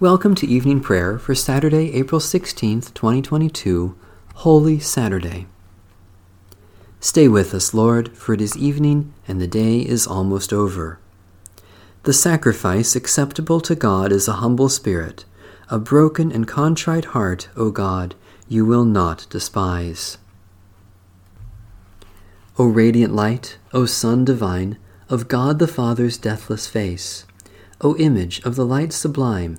Welcome to Evening Prayer for Saturday, April 16th, 2022, Holy Saturday. Stay with us, Lord, for it is evening and the day is almost over. The sacrifice acceptable to God is a humble spirit, a broken and contrite heart, O God, you will not despise. O radiant light, O Sun divine, of God the Father's deathless face, O image of the light sublime,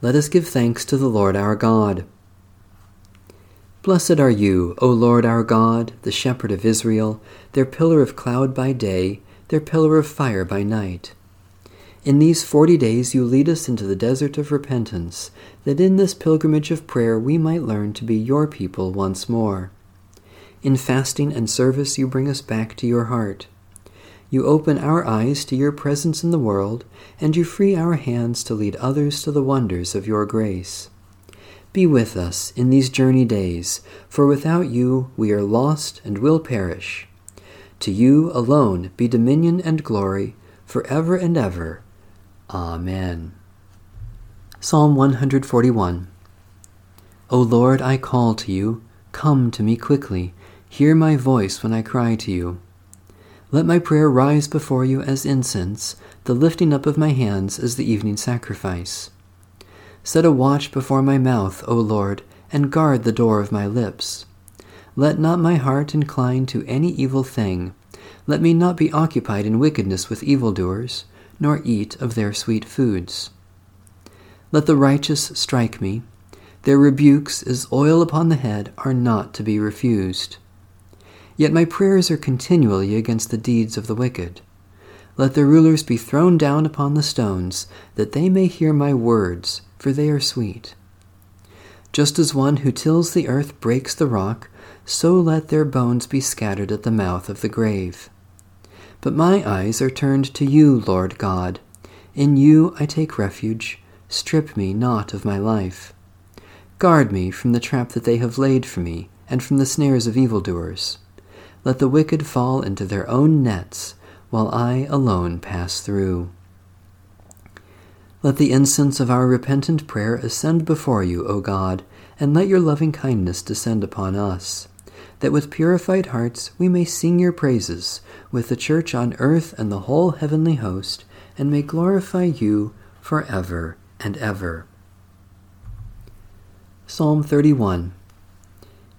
Let us give thanks to the Lord our God. Blessed are you, O Lord our God, the Shepherd of Israel, their pillar of cloud by day, their pillar of fire by night. In these 40 days you lead us into the desert of repentance, that in this pilgrimage of prayer we might learn to be your people once more. In fasting and service you bring us back to your heart. You open our eyes to your presence in the world, and you free our hands to lead others to the wonders of your grace. Be with us in these journey days, for without you we are lost and will perish. To you alone be dominion and glory, forever and ever. Amen. Psalm 141. O Lord, I call to you. Come to me quickly. Hear my voice when I cry to you. Let my prayer rise before you as incense, the lifting up of my hands as the evening sacrifice. Set a watch before my mouth, O Lord, and guard the door of my lips. Let not my heart incline to any evil thing. Let me not be occupied in wickedness with evildoers, nor eat of their sweet foods. Let the righteous strike me. Their rebukes, as oil upon the head, are not to be refused. Yet my prayers are continually against the deeds of the wicked. Let the rulers be thrown down upon the stones, that they may hear my words, for they are sweet. Just as one who tills the earth breaks the rock, so let their bones be scattered at the mouth of the grave. But my eyes are turned to you, Lord God. In you I take refuge. Strip me not of my life. Guard me from the trap that they have laid for me, and from the snares of evildoers. Let the wicked fall into their own nets, while I alone pass through. Let the incense of our repentant prayer ascend before you, O God, and let your loving kindness descend upon us, that with purified hearts we may sing your praises with the church on earth and the whole heavenly host, and may glorify you forever and ever. Psalm 31.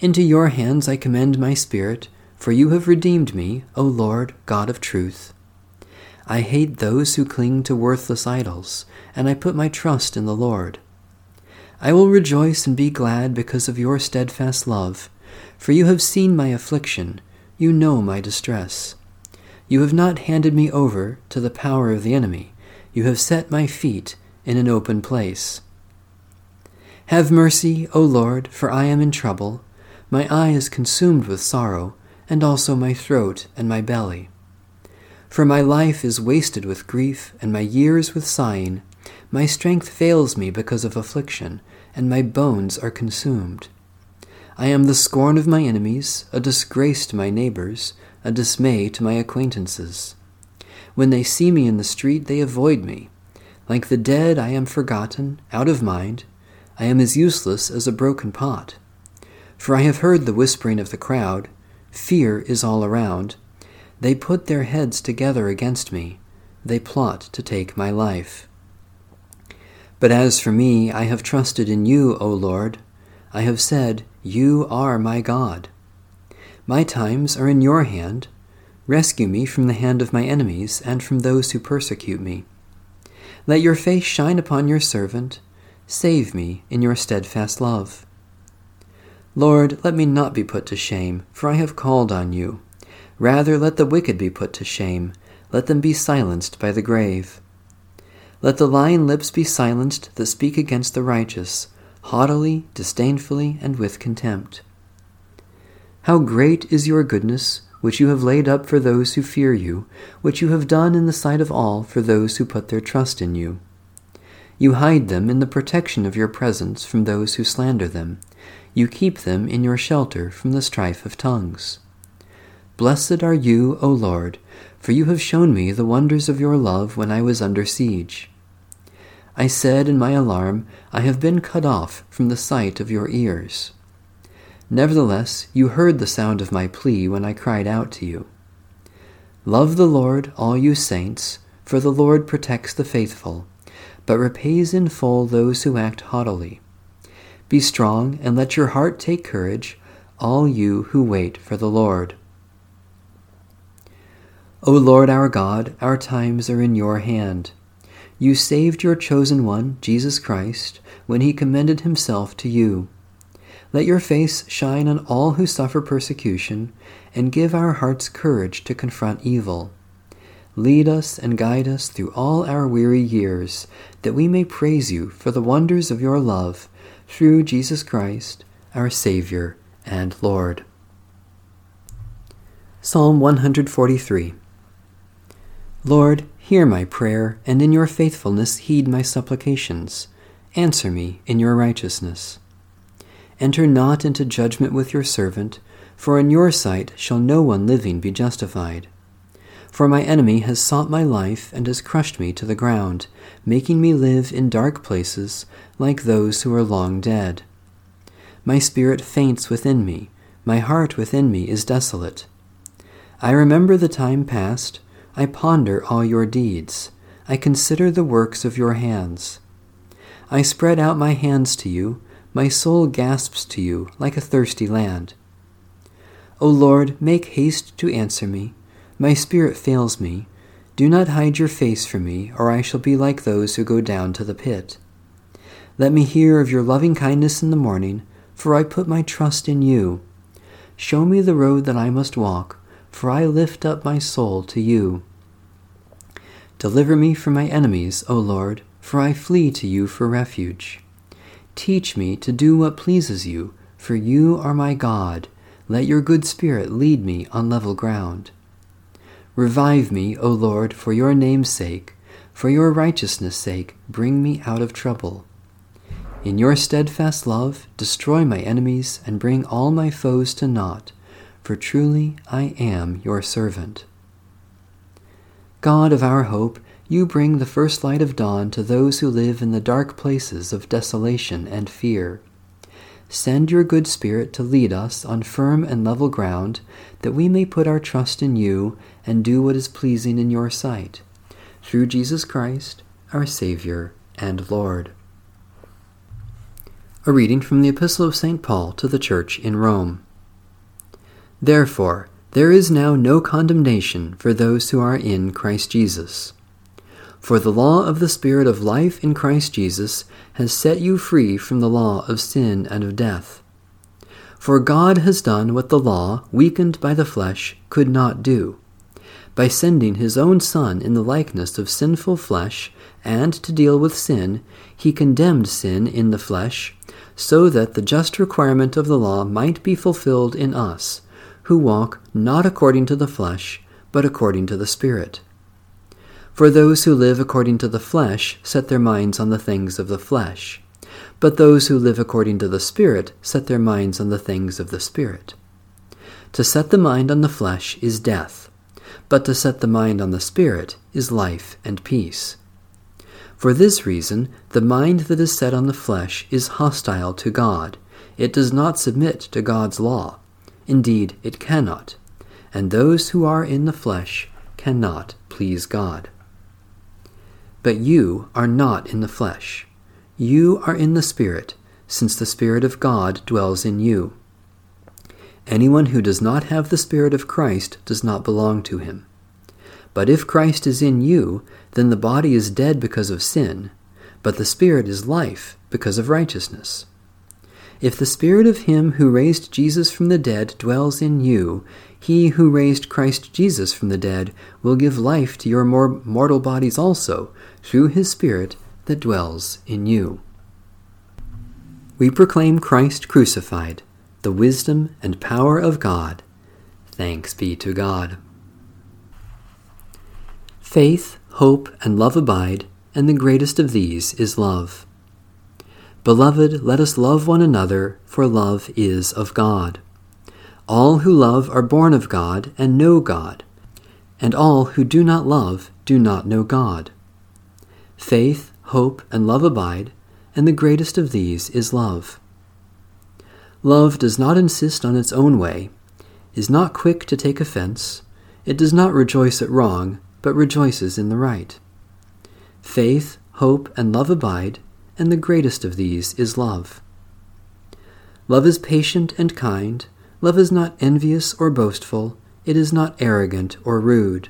Into your hands I commend my spirit, for you have redeemed me, O Lord, God of truth. I hate those who cling to worthless idols, and I put my trust in the Lord. I will rejoice and be glad because of your steadfast love, for you have seen my affliction, you know my distress. You have not handed me over to the power of the enemy, you have set my feet in an open place. Have mercy, O Lord, for I am in trouble. My eye is consumed with sorrow, and also my throat and my belly. For my life is wasted with grief, and my years with sighing. My strength fails me because of affliction, and my bones are consumed. I am the scorn of my enemies, a disgrace to my neighbors, a dismay to my acquaintances. When they see me in the street, they avoid me. Like the dead, I am forgotten, out of mind. I am as useless as a broken pot. For I have heard the whispering of the crowd. Fear is all around. They put their heads together against me. They plot to take my life. But as for me, I have trusted in you, O Lord. I have said, You are my God. My times are in your hand. Rescue me from the hand of my enemies and from those who persecute me. Let your face shine upon your servant. Save me in your steadfast love. Lord, let me not be put to shame, for I have called on you. Rather, let the wicked be put to shame. Let them be silenced by the grave. Let the lying lips be silenced that speak against the righteous, haughtily, disdainfully, and with contempt. How great is your goodness, which you have laid up for those who fear you, which you have done in the sight of all for those who put their trust in you. You hide them in the protection of your presence from those who slander them. You keep them in your shelter from the strife of tongues. Blessed are you, O Lord, for you have shown me the wonders of your love when I was under siege. I said in my alarm, I have been cut off from the sight of your ears. Nevertheless, you heard the sound of my plea when I cried out to you. Love the Lord, all you saints, for the Lord protects the faithful, but repays in full those who act haughtily. Be strong and let your heart take courage, all you who wait for the Lord. O Lord our God, our times are in your hand. You saved your chosen one, Jesus Christ, when he commended himself to you. Let your face shine on all who suffer persecution, and give our hearts courage to confront evil. Lead us and guide us through all our weary years, that we may praise you for the wonders of your love, through Jesus Christ, our Savior and Lord. Psalm 143. Lord, hear my prayer, and in your faithfulness heed my supplications. Answer me in your righteousness. Enter not into judgment with your servant, for in your sight shall no one living be justified. For my enemy has sought my life and has crushed me to the ground, making me live in dark places like those who are long dead. My spirit faints within me, my heart within me is desolate. I remember the time past, I ponder all your deeds, I consider the works of your hands. I spread out my hands to you, my soul gasps to you like a thirsty land. O Lord, make haste to answer me. My spirit fails me. Do not hide your face from me, or I shall be like those who go down to the pit. Let me hear of your loving kindness in the morning, for I put my trust in you. Show me the road that I must walk, for I lift up my soul to you. Deliver me from my enemies, O Lord, for I flee to you for refuge. Teach me to do what pleases you, for you are my God. Let your good spirit lead me on level ground. Revive me, O Lord, for your name's sake. For your righteousness' sake, bring me out of trouble. In your steadfast love, destroy my enemies and bring all my foes to naught, for truly I am your servant. God of our hope, you bring the first light of dawn to those who live in the dark places of desolation and fear. Send your good spirit to lead us on firm and level ground, that we may put our trust in you and do what is pleasing in your sight. Through Jesus Christ, our Savior and Lord. A reading from the Epistle of St. Paul to the Church in Rome. Therefore, there is now no condemnation for those who are in Christ Jesus. For the law of the Spirit of life in Christ Jesus has set you free from the law of sin and of death. For God has done what the law, weakened by the flesh, could not do, by sending his own Son in the likeness of sinful flesh, and to deal with sin, he condemned sin in the flesh, so that the just requirement of the law might be fulfilled in us, who walk not according to the flesh, but according to the Spirit. For those who live according to the flesh set their minds on the things of the flesh, but those who live according to the Spirit set their minds on the things of the Spirit. To set the mind on the flesh is death, but to set the mind on the Spirit is life and peace. For this reason, the mind that is set on the flesh is hostile to God. It does not submit to God's law. Indeed, it cannot, and those who are in the flesh cannot please God. But you are not in the flesh. You are in the Spirit, since the Spirit of God dwells in you. Anyone who does not have the Spirit of Christ does not belong to him. But if Christ is in you, then the body is dead because of sin, but the Spirit is life because of righteousness. If the Spirit of him who raised Jesus from the dead dwells in you, he who raised Christ Jesus from the dead will give life to your mortal bodies also, through his Spirit that dwells in you. We proclaim Christ crucified, the wisdom and power of God. Thanks be to God. Faith, hope, and love abide, and the greatest of these is love. Beloved, let us love one another, for love is of God. All who love are born of God and know God, and all who do not love do not know God. Faith, hope, and love abide, and the greatest of these is love. Love does not insist on its own way, is not quick to take offense, it does not rejoice at wrong, but rejoices in the right. Faith, hope, and love abide, and the greatest of these is love. Love is patient and kind, love is not envious or boastful, it is not arrogant or rude.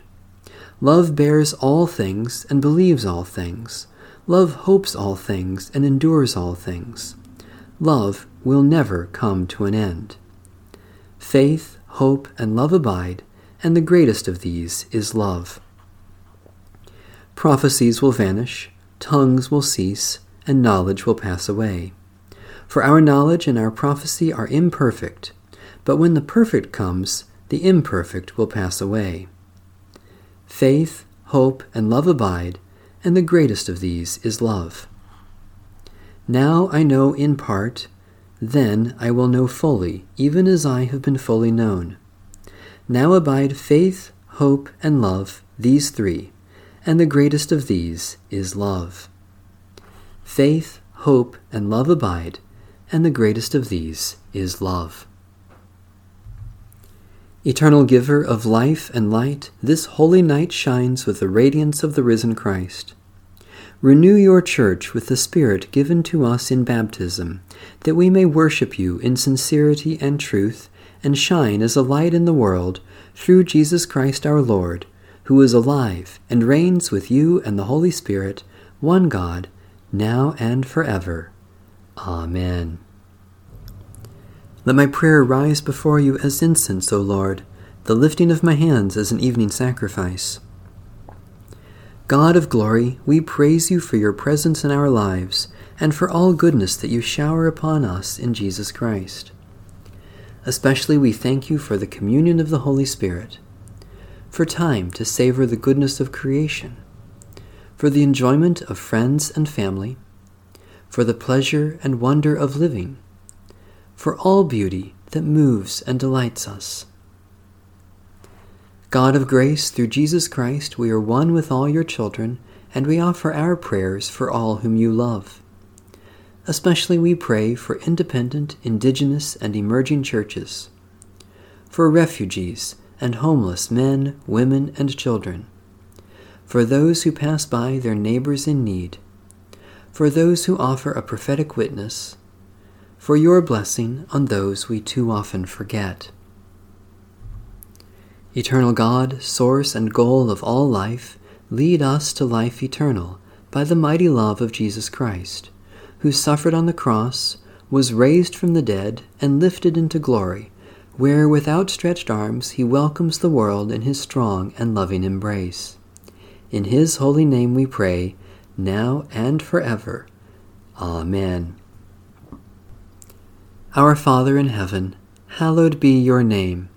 Love bears all things and believes all things. Love hopes all things and endures all things. Love will never come to an end. Faith, hope, and love abide, and the greatest of these is love. Prophecies will vanish, tongues will cease, and knowledge will pass away. For our knowledge and our prophecy are imperfect, but when the perfect comes, the imperfect will pass away. Faith, hope, and love abide, and the greatest of these is love. Now I know in part, then I will know fully, even as I have been fully known. Now abide faith, hope, and love, these three, and the greatest of these is love. Faith, hope, and love abide, and the greatest of these is love. Eternal giver of life and light, this holy night shines with the radiance of the risen Christ. Renew your church with the Spirit given to us in baptism, that we may worship you in sincerity and truth, and shine as a light in the world, through Jesus Christ our Lord, who is alive and reigns with you and the Holy Spirit, one God, now and forever. Amen. Let my prayer rise before you as incense, O Lord, the lifting of my hands as an evening sacrifice. God of glory, we praise you for your presence in our lives and for all goodness that you shower upon us in Jesus Christ. Especially we thank you for the communion of the Holy Spirit, for time to savor the goodness of creation, for the enjoyment of friends and family, for the pleasure and wonder of living, for all beauty that moves and delights us. God of grace, through Jesus Christ, we are one with all your children, and we offer our prayers for all whom you love. Especially we pray for independent, indigenous, and emerging churches, for refugees and homeless men, women, and children, for those who pass by their neighbors in need, for those who offer a prophetic witness, for your blessing on those we too often forget. Eternal God, source and goal of all life, lead us to life eternal by the mighty love of Jesus Christ, who suffered on the cross, was raised from the dead, and lifted into glory, where with outstretched arms he welcomes the world in his strong and loving embrace. In his holy name we pray, now and forever. Amen. Our Father in heaven, hallowed be your name.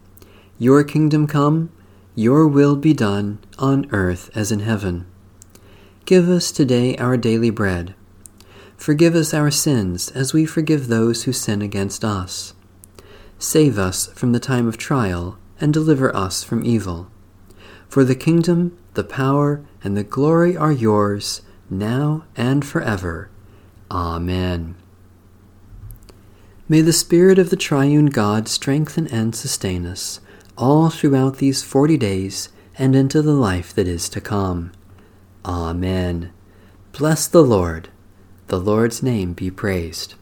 Your kingdom come, your will be done, on earth as in heaven. Give us today our daily bread. Forgive us our sins, as we forgive those who sin against us. Save us from the time of trial, and deliver us from evil. For the kingdom, the power, and the glory are yours, now and forever. Amen. May the Spirit of the Triune God strengthen and sustain us, all throughout these 40 days and into the life that is to come. Amen. Bless the Lord. The Lord's name be praised.